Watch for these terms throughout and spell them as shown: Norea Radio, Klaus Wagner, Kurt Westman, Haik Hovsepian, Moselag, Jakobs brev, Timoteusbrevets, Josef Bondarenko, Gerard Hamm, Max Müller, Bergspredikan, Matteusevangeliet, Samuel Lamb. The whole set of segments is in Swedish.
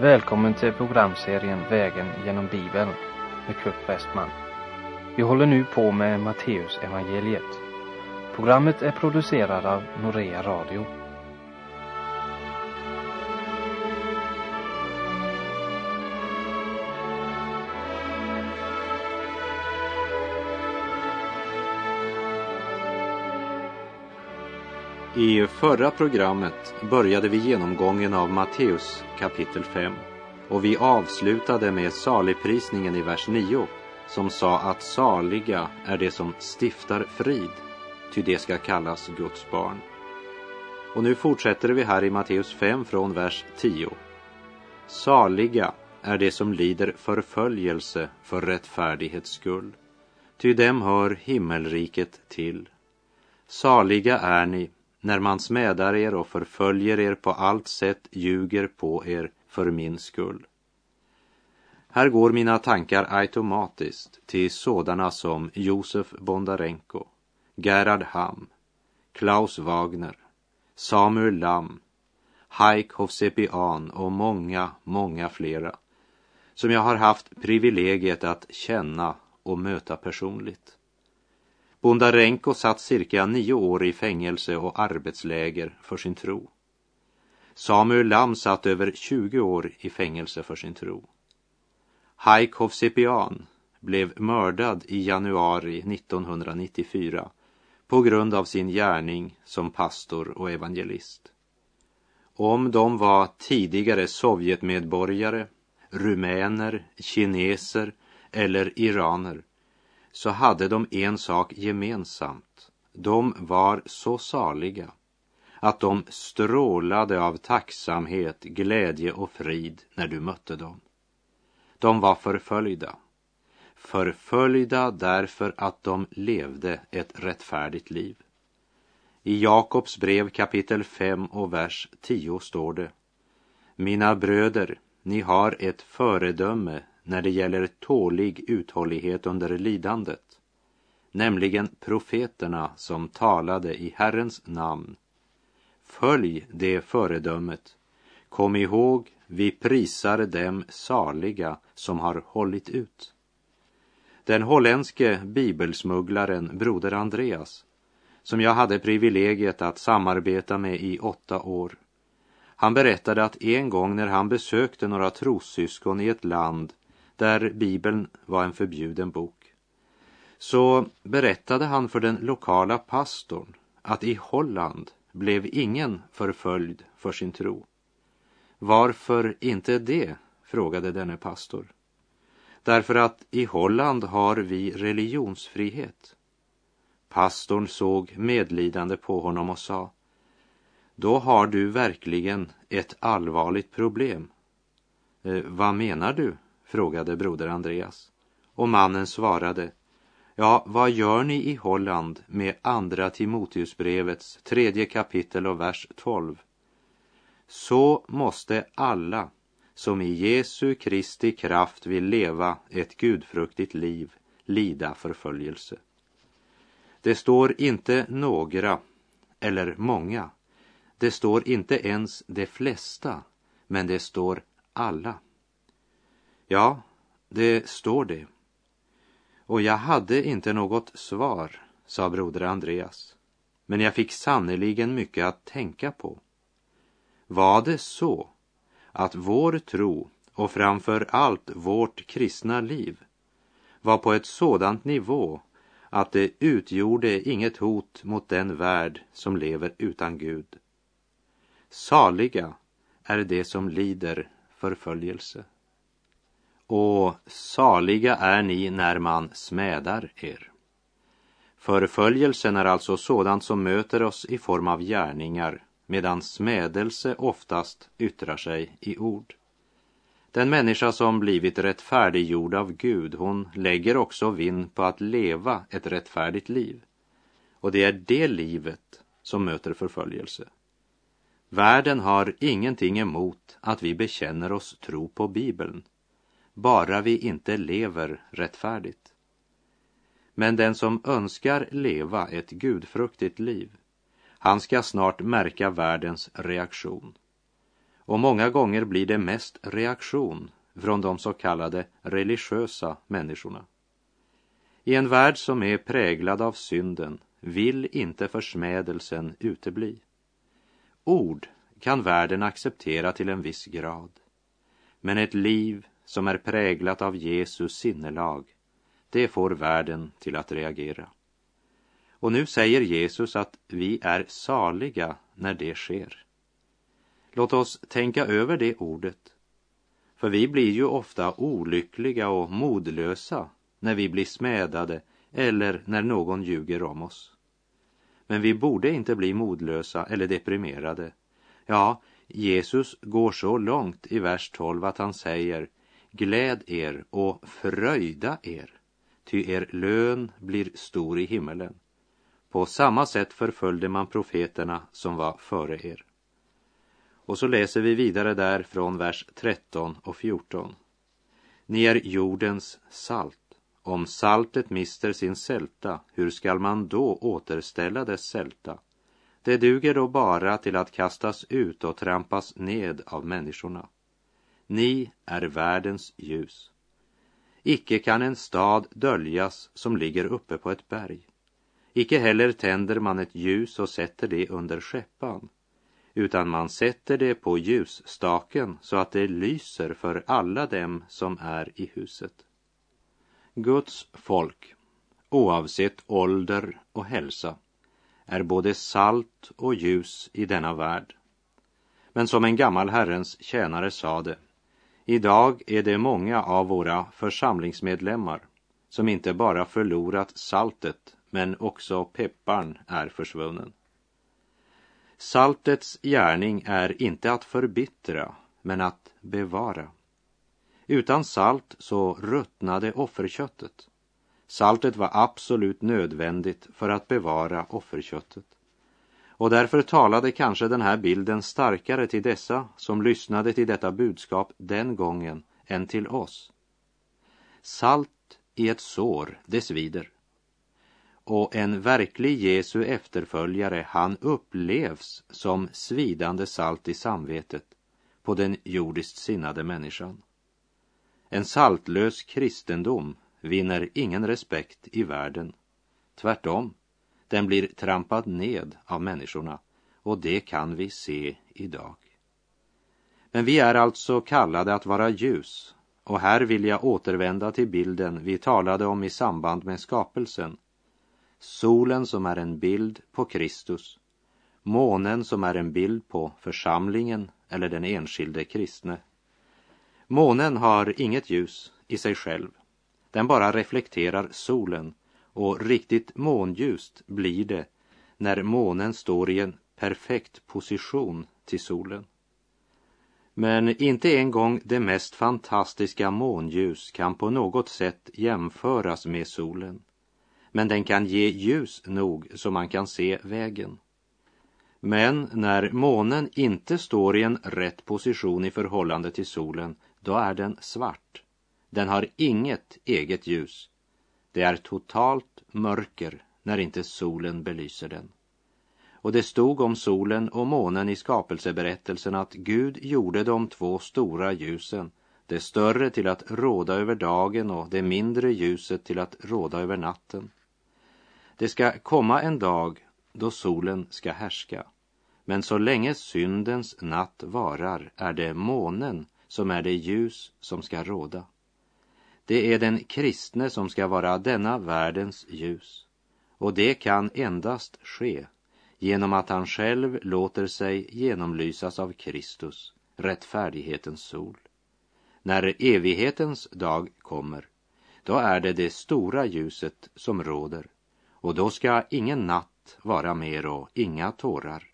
Välkommen till programserien Vägen genom Bibeln med Kurt Westman. Vi håller nu på med Matteusevangeliet. Programmet är producerat av Norea Radio. I förra programmet började vi genomgången av Matteus kapitel 5 och vi avslutade med saligprisningen i vers 9 som sa att saliga är det som stiftar frid, ty det ska kallas Guds barn. Och nu fortsätter vi här i Matteus 5 från vers 10. Saliga är det som lider förföljelse för rättfärdighets skull, ty dem hör himmelriket till. Saliga är ni när man smädar er och förföljer er på allt sätt, ljuger på er för min skull. Här går mina tankar automatiskt till sådana som Josef Bondarenko, Gerard Hamm, Klaus Wagner, Samuel Lamb, Haik Hovsepian och många, många flera som jag har haft privilegiet att känna och möta personligt. Bondarenko satt cirka 9 år i fängelse och arbetsläger för sin tro. Samuel Lamb satt över 20 år i fängelse för sin tro. Haik Hovsepian blev mördad i januari 1994 på grund av sin gärning som pastor och evangelist. Om de var tidigare sovjetmedborgare, rumäner, kineser eller iraner, så hade de en sak gemensamt. De var så saliga att de strålade av tacksamhet, glädje och frid när du mötte dem. De var förföljda. Förföljda därför att de levde ett rättfärdigt liv. I Jakobs brev kapitel 5 och vers 10 står det: Mina bröder, ni har ett föredöme när det gäller tålig uthållighet under lidandet, nämligen profeterna som talade i Herrens namn. Följ det föredömet. Kom ihåg, vi prisar dem saliga som har hållit ut. Den holländske bibelsmugglaren broder Andreas, som jag hade privilegiet att samarbeta med i 8 år, han berättade att en gång när han besökte några trossyskon i ett land där Bibeln var en förbjuden bok, så berättade han för den lokala pastorn att i Holland blev ingen förföljd för sin tro. Varför inte det? frågade denne pastor. Därför att i Holland har vi religionsfrihet. Pastorn såg medlidande på honom och sa: Då har du verkligen ett allvarligt problem. Vad menar du? frågade broder Andreas. Och mannen svarade: Ja, vad gör ni i Holland med andra Timoteusbrevets 3 kapitel och vers 12? Så måste alla som i Jesu Kristi kraft vill leva ett gudfruktigt liv lida förföljelse. Det står inte några eller många. Det står inte ens de flesta, men det står alla. Ja, det står det. Och jag hade inte något svar, sa broder Andreas. Men jag fick sannerligen mycket att tänka på. Var det så att vår tro och framför allt vårt kristna liv var på ett sådant nivå att det utgjorde inget hot mot den värld som lever utan Gud? Saliga är det som lider förföljelse. Och saliga är ni när man smädar er. Förföljelsen är alltså sådant som möter oss i form av gärningar, medan smädelse oftast yttrar sig i ord. Den människa som blivit rättfärdiggjord av Gud, hon lägger också vinn på att leva ett rättfärdigt liv. Och det är det livet som möter förföljelse. Världen har ingenting emot att vi bekänner oss tro på Bibeln, bara vi inte lever rättfärdigt. Men den som önskar leva ett gudfruktigt liv, han ska snart märka världens reaktion. Och många gånger blir det mest reaktion från de så kallade religiösa människorna. I en värld som är präglad av synden vill inte försmädelsen utebli. Ord kan världen acceptera till en viss grad. Men ett liv som är präglat av Jesus sinnelag, det får världen till att reagera. Och nu säger Jesus att vi är saliga när det sker. Låt oss tänka över det ordet. För vi blir ju ofta olyckliga och modlösa när vi blir smädade eller när någon ljuger om oss. Men vi borde inte bli modlösa eller deprimerade. Ja, Jesus går så långt i vers 12 att han säger: gläd er och fröjda er, ty er lön blir stor i himmelen. På samma sätt förföljde man profeterna som var före er. Och så läser vi vidare där från vers 13 och 14. Ni är jordens salt. Om saltet mister sin sälta, hur skall man då återställa dess sälta? Det duger då bara till att kastas ut och trampas ned av människorna. Ni är världens ljus. Icke kan en stad döljas som ligger uppe på ett berg. Icke heller tänder man ett ljus och sätter det under skeppan, utan man sätter det på ljusstaken så att det lyser för alla dem som är i huset. Guds folk, oavsett ålder och hälsa, är både salt och ljus i denna värld. Men som en gammal Herrens tjänare sade, idag är det många av våra församlingsmedlemmar som inte bara förlorat saltet, men också pepparn är försvunnen. Saltets gärning är inte att förbittra, men att bevara. Utan salt så ruttnade offerköttet. Saltet var absolut nödvändigt för att bevara offerköttet. Och därför talade kanske den här bilden starkare till dessa som lyssnade till detta budskap den gången än till oss. Salt i ett sår, det svider. Och en verklig Jesu efterföljare, han upplevs som svidande salt i samvetet på den jordiskt sinnade människan. En saltlös kristendom vinner ingen respekt i världen. Tvärtom, den blir trampad ned av människorna, och det kan vi se idag. Men vi är alltså kallade att vara ljus, och här vill jag återvända till bilden vi talade om i samband med skapelsen. Solen som är en bild på Kristus, månen som är en bild på församlingen eller den enskilde kristne. Månen har inget ljus i sig själv. Den bara reflekterar solen, och riktigt månljust blir det när månen står i en perfekt position till solen. Men inte en gång det mest fantastiska månljus kan på något sätt jämföras med solen. Men den kan ge ljus nog så man kan se vägen. Men när månen inte står i en rätt position i förhållande till solen, då är den svart. Den har inget eget ljus. Det är totalt mörker när inte solen belyser den. Och det stod om solen och månen i skapelseberättelsen att Gud gjorde de två stora ljusen, det större till att råda över dagen och det mindre ljuset till att råda över natten. Det ska komma en dag då solen ska härska, men så länge syndens natt varar är det månen som är det ljus som ska råda. Det är den kristne som ska vara denna världens ljus, och det kan endast ske genom att han själv låter sig genomlysas av Kristus, rättfärdighetens sol. När evighetens dag kommer, då är det det stora ljuset som råder, och då ska ingen natt vara mer och inga tårar.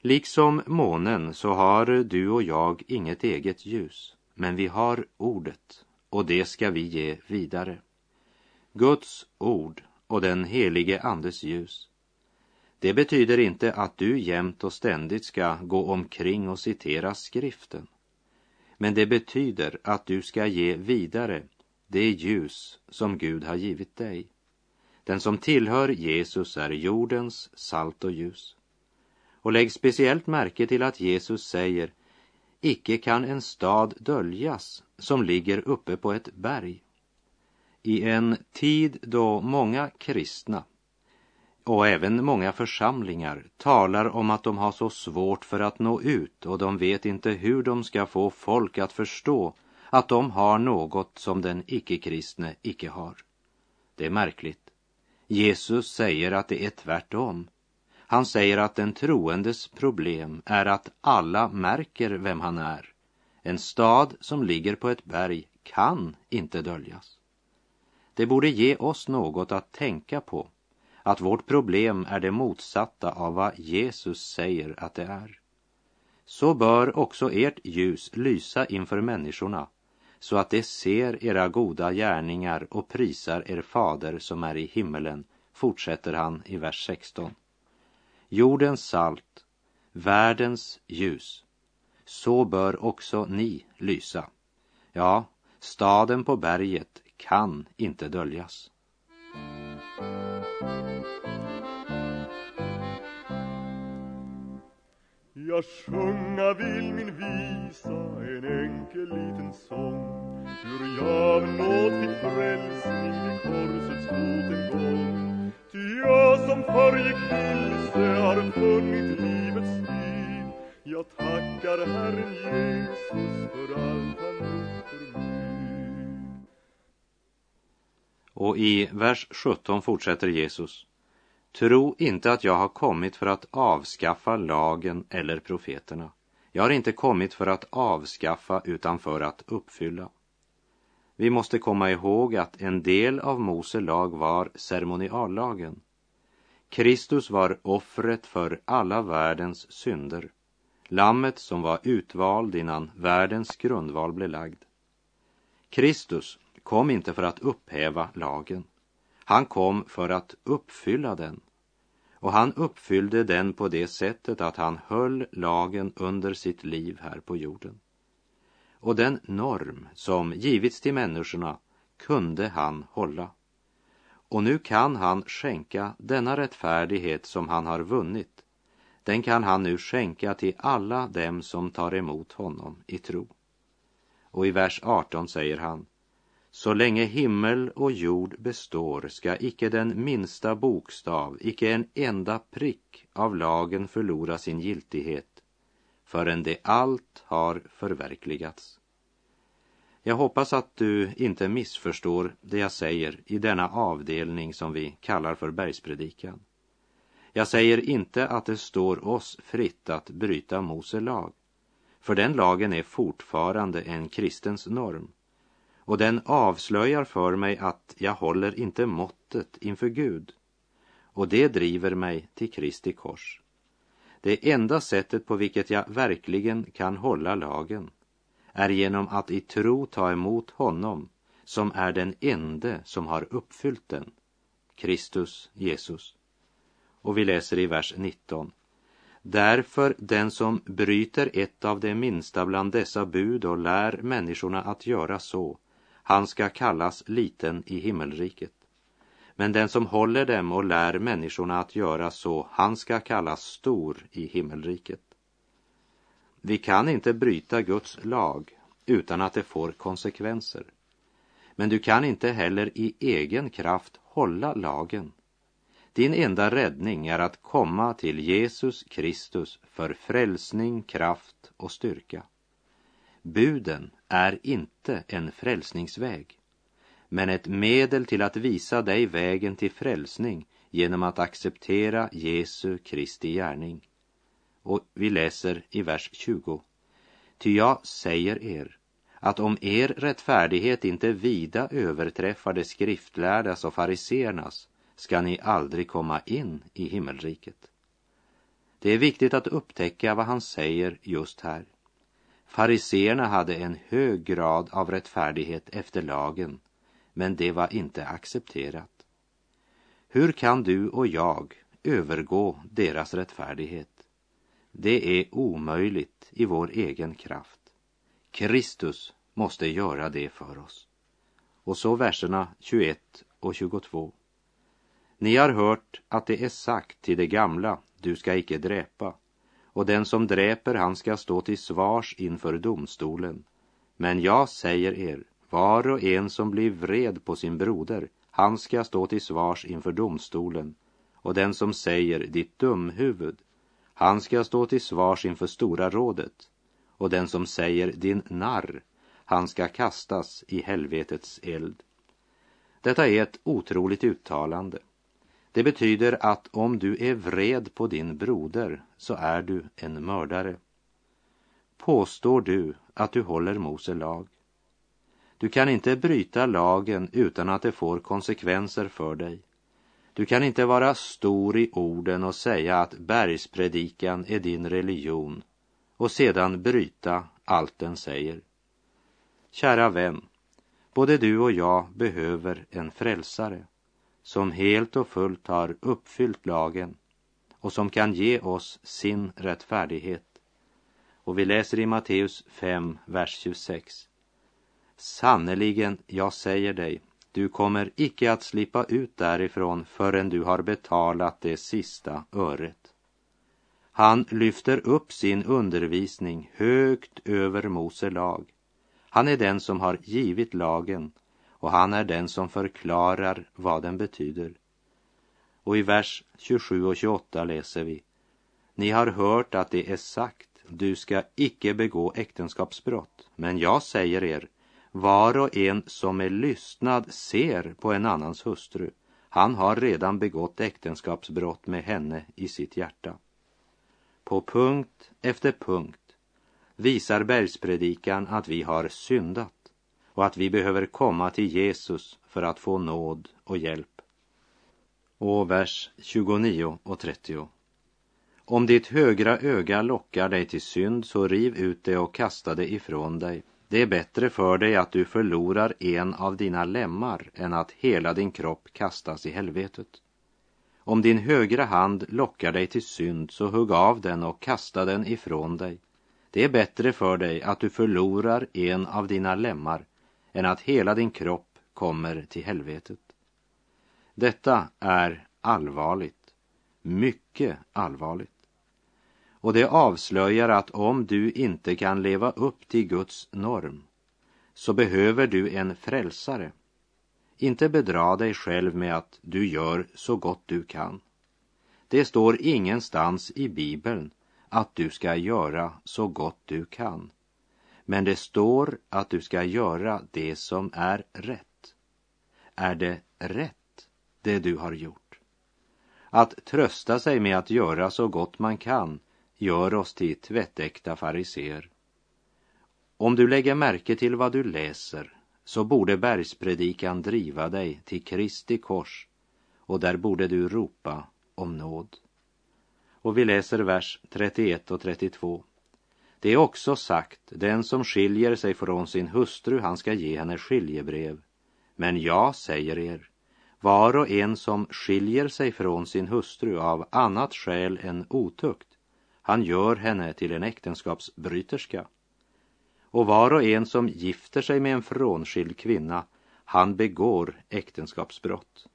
Liksom månen så har du och jag inget eget ljus, men vi har ordet, och det ska vi ge vidare. Guds ord och den helige andes ljus. Det betyder inte att du jämt och ständigt ska gå omkring och citera skriften. Men det betyder att du ska ge vidare det ljus som Gud har givit dig. Den som tillhör Jesus är jordens salt och ljus. Och lägg speciellt märke till att Jesus säger: icke kan en stad döljas som ligger uppe på ett berg. I en tid då många kristna och även många församlingar talar om att de har så svårt för att nå ut och de vet inte hur de ska få folk att förstå att de har något som den icke-kristne icke har. Det är märkligt. Jesus säger att det är tvärtom. Han säger att den troendes problem är att alla märker vem han är. En stad som ligger på ett berg kan inte döljas. Det borde ge oss något att tänka på, att vårt problem är det motsatta av vad Jesus säger att det är. Så bör också ert ljus lysa inför människorna, så att de ser era goda gärningar och prisar er fader som är i himmelen, fortsätter han i vers 16. Jordens salt, världens ljus, så bör också ni lysa. Ja, staden på berget kan inte döljas. Jag sjunga vill min visa, en enkel liten sång, hur jag nått min frälsning vid korsets fot en gång. Ty jag som förgick vilse har funnit livets stil. Jag tackar Herren Jesus för allt han gjort för mig. Och i vers 17 fortsätter Jesus: tro inte att jag har kommit för att avskaffa lagen eller profeterna. Jag har inte kommit för att avskaffa utan för att uppfylla. Vi måste komma ihåg att en del av Mose lag var ceremoniallagen. Kristus var offret för alla världens synder. Lammet som var utvald innan världens grundval blev lagd. Kristus kom inte för att upphäva lagen. Han kom för att uppfylla den. Och han uppfyllde den på det sättet att han höll lagen under sitt liv här på jorden. Och den norm som givits till människorna kunde han hålla. Och nu kan han skänka denna rättfärdighet som han har vunnit. Den kan han nu skänka till alla dem som tar emot honom i tro. Och i vers 18 säger han: så länge himmel och jord består ska icke den minsta bokstav, icke en enda prick av lagen förlora sin giltighet, förrän det allt har förverkligats. Jag hoppas att du inte missförstår det jag säger i denna avdelning som vi kallar för Bergspredikan. Jag säger inte att det står oss fritt att bryta Moselag, för den lagen är fortfarande en kristens norm. Och den avslöjar för mig att jag håller inte måttet inför Gud. Och det driver mig till Kristi kors. Det enda sättet på vilket jag verkligen kan hålla lagen är genom att i tro ta emot honom som är den ende som har uppfyllt den, Kristus Jesus. Och vi läser i vers 19: därför den som bryter ett av de minsta bland dessa bud och lär människorna att göra så, han ska kallas liten i himmelriket. Men den som håller dem och lär människorna att göra så, han ska kallas stor i himmelriket. Vi kan inte bryta Guds lag utan att det får konsekvenser. Men du kan inte heller i egen kraft hålla lagen. Din enda räddning är att komma till Jesus Kristus för frälsning, kraft och styrka. Buden är inte en frälsningsväg, men ett medel till att visa dig vägen till frälsning genom att acceptera Jesu Kristi gärning. Och vi läser i vers 20: ty jag säger er att om er rättfärdighet inte vida överträffar de skriftlärdas och fariseernas, ska ni aldrig komma in i himmelriket. Det är viktigt att upptäcka vad han säger just här. Fariseerna hade en hög grad av rättfärdighet efter lagen, men det var inte accepterat. Hur kan du och jag övergå deras rättfärdighet? Det är omöjligt i vår egen kraft. Kristus måste göra det för oss. Och så verserna 21 och 22. Ni har hört att det är sagt till det gamla, du ska icke dräpa, och den som dräper han ska stå till svars inför domstolen. Men jag säger er, var och en som blir vred på sin broder, han ska stå till svars inför domstolen, och den som säger ditt dumhuvud, han ska stå till svars inför stora rådet, och den som säger din narr, han ska kastas i helvetets eld. Detta är ett otroligt uttalande. Det betyder att om du är vred på din broder så är du en mördare. Påstår du att du håller Moselag? Du kan inte bryta lagen utan att det får konsekvenser för dig. Du kan inte vara stor i orden och säga att bergspredikan är din religion och sedan bryta allt den säger. Kära vän, både du och jag behöver en frälsare som helt och fullt har uppfyllt lagen och som kan ge oss sin rättfärdighet. Och vi läser i Matteus 5, vers 26. Sannerligen, jag säger dig, du kommer icke att slippa ut därifrån förrän du har betalat det sista öret. Han lyfter upp sin undervisning högt över Moselag. Han är den som har givit lagen och han är den som förklarar vad den betyder. Och i vers 27 och 28 läser vi: Ni har hört att det är sagt, du ska icke begå äktenskapsbrott, men jag säger er, var och en som är lystnad ser på en annans hustru, han har redan begått äktenskapsbrott med henne i sitt hjärta. På punkt efter punkt visar bergspredikan att vi har syndat och att vi behöver komma till Jesus för att få nåd och hjälp. Och vers 29 och 30. Om ditt högra öga lockar dig till synd, så riv ut det och kasta det ifrån dig. Det är bättre för dig att du förlorar en av dina lemmar än att hela din kropp kastas i helvetet. Om din högra hand lockar dig till synd, så hugg av den och kasta den ifrån dig. Det är bättre för dig att du förlorar en av dina lemmar än att hela din kropp kommer till helvetet. Detta är allvarligt, mycket allvarligt. Och det avslöjar att om du inte kan leva upp till Guds norm så behöver du en frälsare. Inte bedra dig själv med att du gör så gott du kan. Det står ingenstans i Bibeln att du ska göra så gott du kan. Men det står att du ska göra det som är rätt. Är det rätt det du har gjort? Att trösta sig med att göra så gott man kan gör oss till tvättäkta fariser. Om du lägger märke till vad du läser så borde bergspredikan driva dig till Kristi kors och där borde du ropa om nåd. Och vi läser vers 31 och 32. Det är också sagt, den som skiljer sig från sin hustru, han ska ge henne skiljebrev. Men jag säger er, var och en som skiljer sig från sin hustru av annat skäl än otukt, han gör henne till en äktenskapsbryterska. Och var och en som gifter sig med en frånskild kvinna, han begår äktenskapsbrott.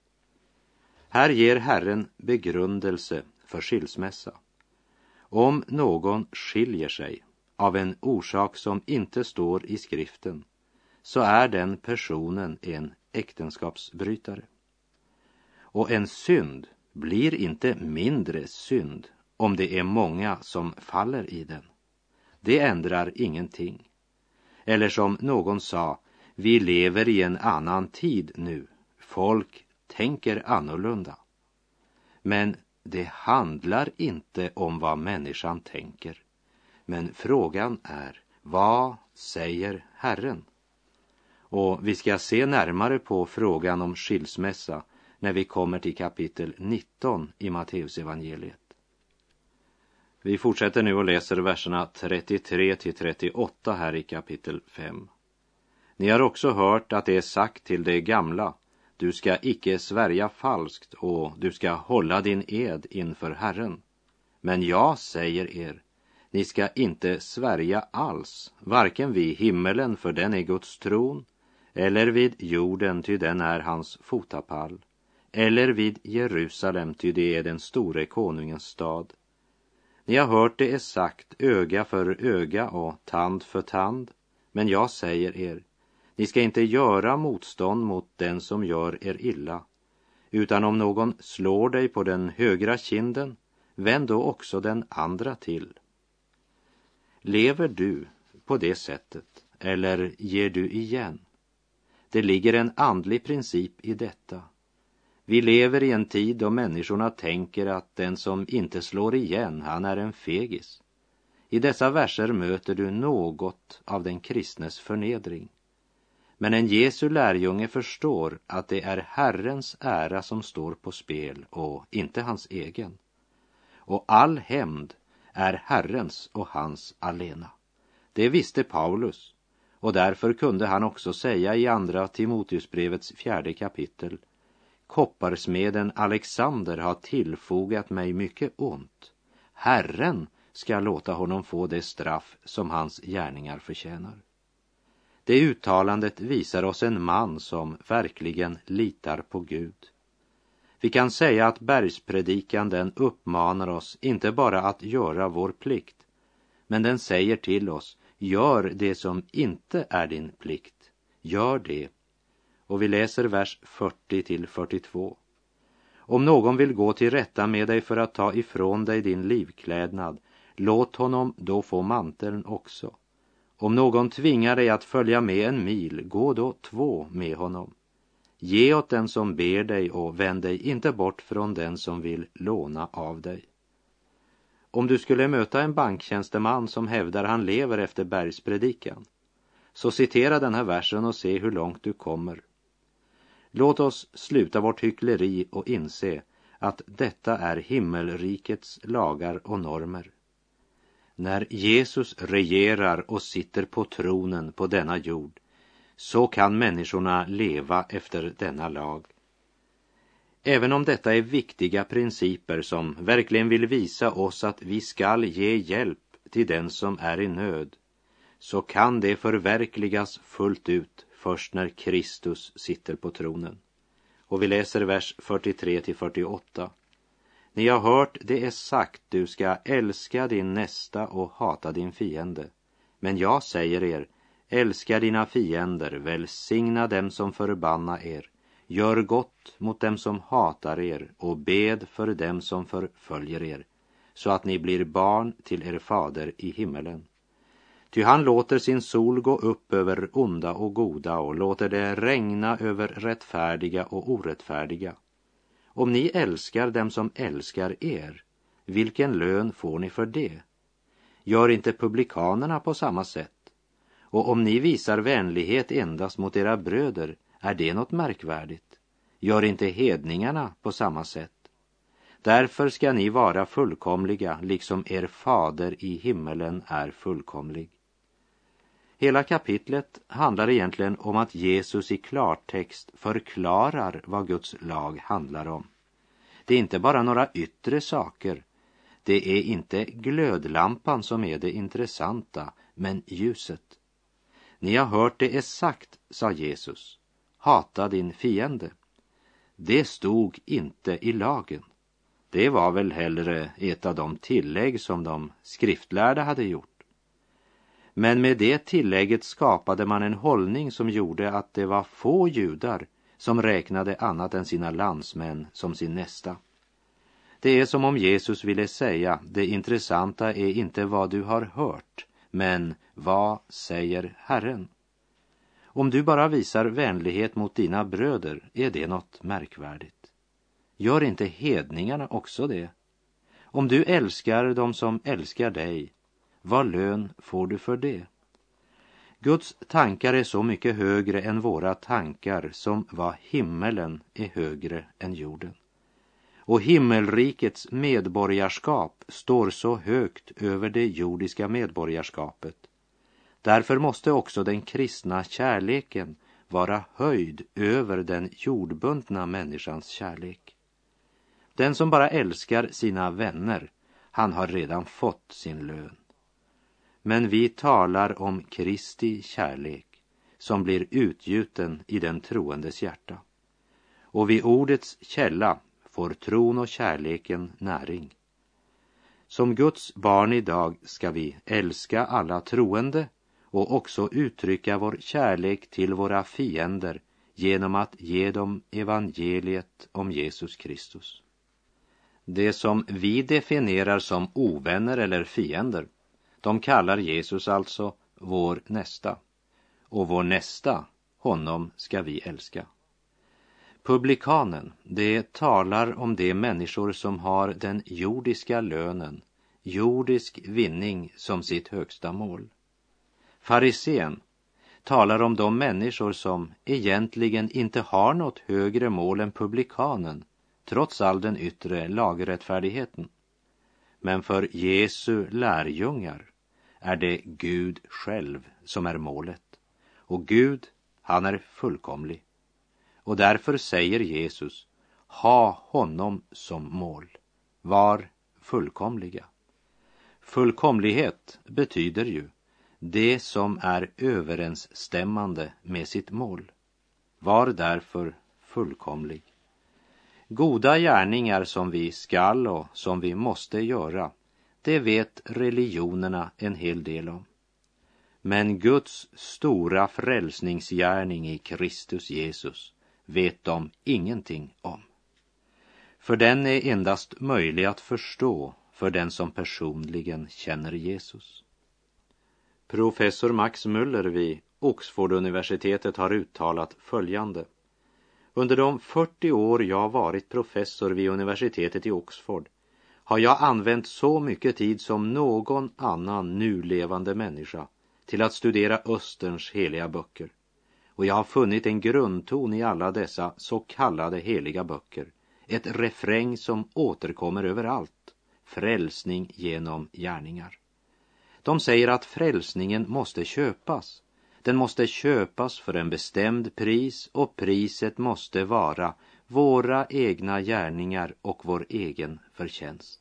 Här ger Herren begrundelse för skilsmässa. Om någon skiljer sig av en orsak som inte står i skriften, så är den personen en äktenskapsbrytare. Och en synd blir inte mindre synd om det är många som faller i den. Det ändrar ingenting. Eller som någon sa, vi lever i en annan tid nu. Folk tänker annorlunda. Men det handlar inte om vad människan tänker. Men frågan är, vad säger Herren? Och vi ska se närmare på frågan om skilsmässa när vi kommer till kapitel 19 i Matteusevangeliet. Vi fortsätter nu och läser verserna 33 till 38 här i kapitel 5. Ni har också hört att det är sagt till det gamla, du ska icke svärja falskt och du ska hålla din ed inför Herren. Men jag säger er, ni ska inte svärja alls, varken vid himmelen, för den är Guds tron, eller vid jorden, ty den är hans fotapall, eller vid Jerusalem, ty det är den store konungens stad. Ni har hört det är sagt, öga för öga och tand för tand. Men jag säger er, ni ska inte göra motstånd mot den som gör er illa, utan om någon slår dig på den högra kinden, vänd då också den andra till. Lever du på det sättet, eller ger du igen? Det ligger en andlig princip i detta. Vi lever i en tid då människorna tänker att den som inte slår igen, han är en fegis. I dessa verser möter du något av den kristnes förnedring. Men en Jesu lärjunge förstår att det är Herrens ära som står på spel och inte hans egen. Och all hämnd är Herrens och hans alena. Det visste Paulus, och därför kunde han också säga i andra Timoteusbrevets 4:e kapitel: Kopparsmeden Alexander har tillfogat mig mycket ont. Herren ska låta honom få det straff som hans gärningar förtjänar. Det uttalandet visar oss en man som verkligen litar på Gud. Vi kan säga att Bergspredikan den uppmanar oss inte bara att göra vår plikt, men den säger till oss: gör det som inte är din plikt, gör det. Och vi läser vers 40-42. Om någon vill gå till rätta med dig för att ta ifrån dig din livklädnad, låt honom då få manteln också. Om någon tvingar dig att följa med en mil, gå då 2 med honom. Ge åt den som ber dig och vänd dig inte bort från den som vill låna av dig. Om du skulle möta en banktjänsteman som hävdar han lever efter Bergspredikan, så citera den här versen och se hur långt du kommer. Låt oss sluta vårt hyckleri och inse att detta är himmelrikets lagar och normer. När Jesus regerar och sitter på tronen på denna jord, så kan människorna leva efter denna lag. Även om detta är viktiga principer som verkligen vill visa oss att vi skall ge hjälp till den som är i nöd, så kan det förverkligas fullt ut först när Kristus sitter på tronen. Och vi läser vers 43-48. Ni har hört det är sagt, du ska älska din nästa och hata din fiende. Men jag säger er, älska dina fiender, välsigna dem som förbanna er, gör gott mot dem som hatar er och bed för dem som förföljer er, så att ni blir barn till er fader i himmelen. Ty han låter sin sol gå upp över onda och goda och låter det regna över rättfärdiga och orättfärdiga. Om ni älskar dem som älskar er, vilken lön får ni för det? Gör inte publikanerna på samma sätt? Och om ni visar vänlighet endast mot era bröder, är det något märkvärdigt? Gör inte hedningarna på samma sätt? Därför ska ni vara fullkomliga, liksom er fader i himmelen är fullkomlig. Hela kapitlet handlar egentligen om att Jesus i klartext förklarar vad Guds lag handlar om. Det är inte bara några yttre saker. Det är inte glödlampan som är det intressanta, men ljuset. Ni har hört det är sagt, sa Jesus. Hata din fiende. Det stod inte i lagen. Det var väl hellre ett av de tillägg som de skriftlärda hade gjort. Men med det tillägget skapade man en hållning som gjorde att det var få judar som räknade annat än sina landsmän som sin nästa. Det är som om Jesus ville säga: det intressanta är inte vad du har hört, men vad säger Herren? Om du bara visar vänlighet mot dina bröder, är det något märkvärdigt. Gör inte hedningarna också det? Om du älskar dem som älskar dig, vad lön får du för det? Guds tankar är så mycket högre än våra tankar som vad himmelen är högre än jorden. Och himmelrikets medborgarskap står så högt över det jordiska medborgarskapet. Därför måste också den kristna kärleken vara höjd över den jordbundna människans kärlek. Den som bara älskar sina vänner, han har redan fått sin lön. Men vi talar om Kristi kärlek som blir utgjuten i den troendes hjärta. Och vid ordets källa får tron och kärleken näring. Som Guds barn idag ska vi älska alla troende och också uttrycka vår kärlek till våra fiender genom att ge dem evangeliet om Jesus Kristus. Det som vi definierar som ovänner eller fiender, de kallar Jesus alltså vår nästa. Och vår nästa, honom ska vi älska. Publikanen, det talar om de människor som har den jordiska lönen, jordisk vinning som sitt högsta mål. Farisén talar om de människor som egentligen inte har något högre mål än publikanen, trots all den yttre lagrättfärdigheten. Men för Jesu lärjungar är det Gud själv som är målet. Och Gud, han är fullkomlig. Och därför säger Jesus, ha honom som mål. Var fullkomliga. Fullkomlighet betyder ju det som är överensstämmande med sitt mål. Var därför fullkomlig. Goda gärningar som vi skall och som vi måste göra, det vet religionerna en hel del om. Men Guds stora frälsningsgärning i Kristus Jesus vet de ingenting om. För den är endast möjlig att förstå för den som personligen känner Jesus. Professor Max Müller vid Oxford-universitetet har uttalat följande. Under de 40 år jag varit professor vid universitetet i Oxford har jag använt så mycket tid som någon annan nu levande människa till att studera Österns heliga böcker. Och jag har funnit en grundton i alla dessa så kallade heliga böcker. Ett refräng som återkommer överallt. Frälsning genom gärningar. De säger att frälsningen måste köpas. Den måste köpas för en bestämd pris och priset måste vara våra egna gärningar och vår egen förtjänst.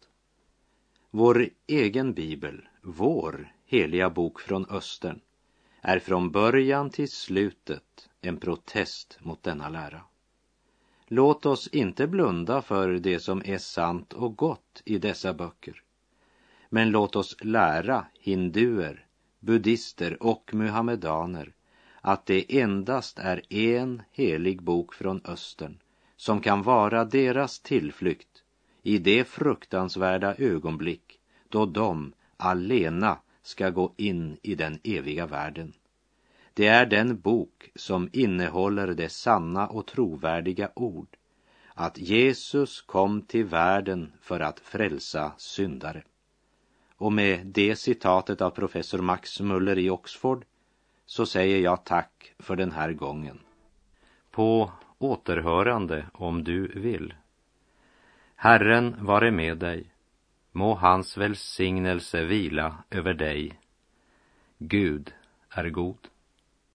Vår egen bibel, vår heliga bok från Östern, är från början till slutet en protest mot denna lära. Låt oss inte blunda för det som är sant och gott i dessa böcker. Men låt oss lära hinduer, buddister och muhammedaner att det endast är en helig bok från Östern som kan vara deras tillflykt i det fruktansvärda ögonblick då de alena ska gå in i den eviga världen. Det är den bok som innehåller det sanna och trovärdiga ord att Jesus kom till världen för att frälsa syndare. Och med det citatet av professor Max Müller i Oxford så säger jag tack för den här gången. På återhörande om du vill. Herren vare med dig. Må hans välsignelse vila över dig. Gud är god.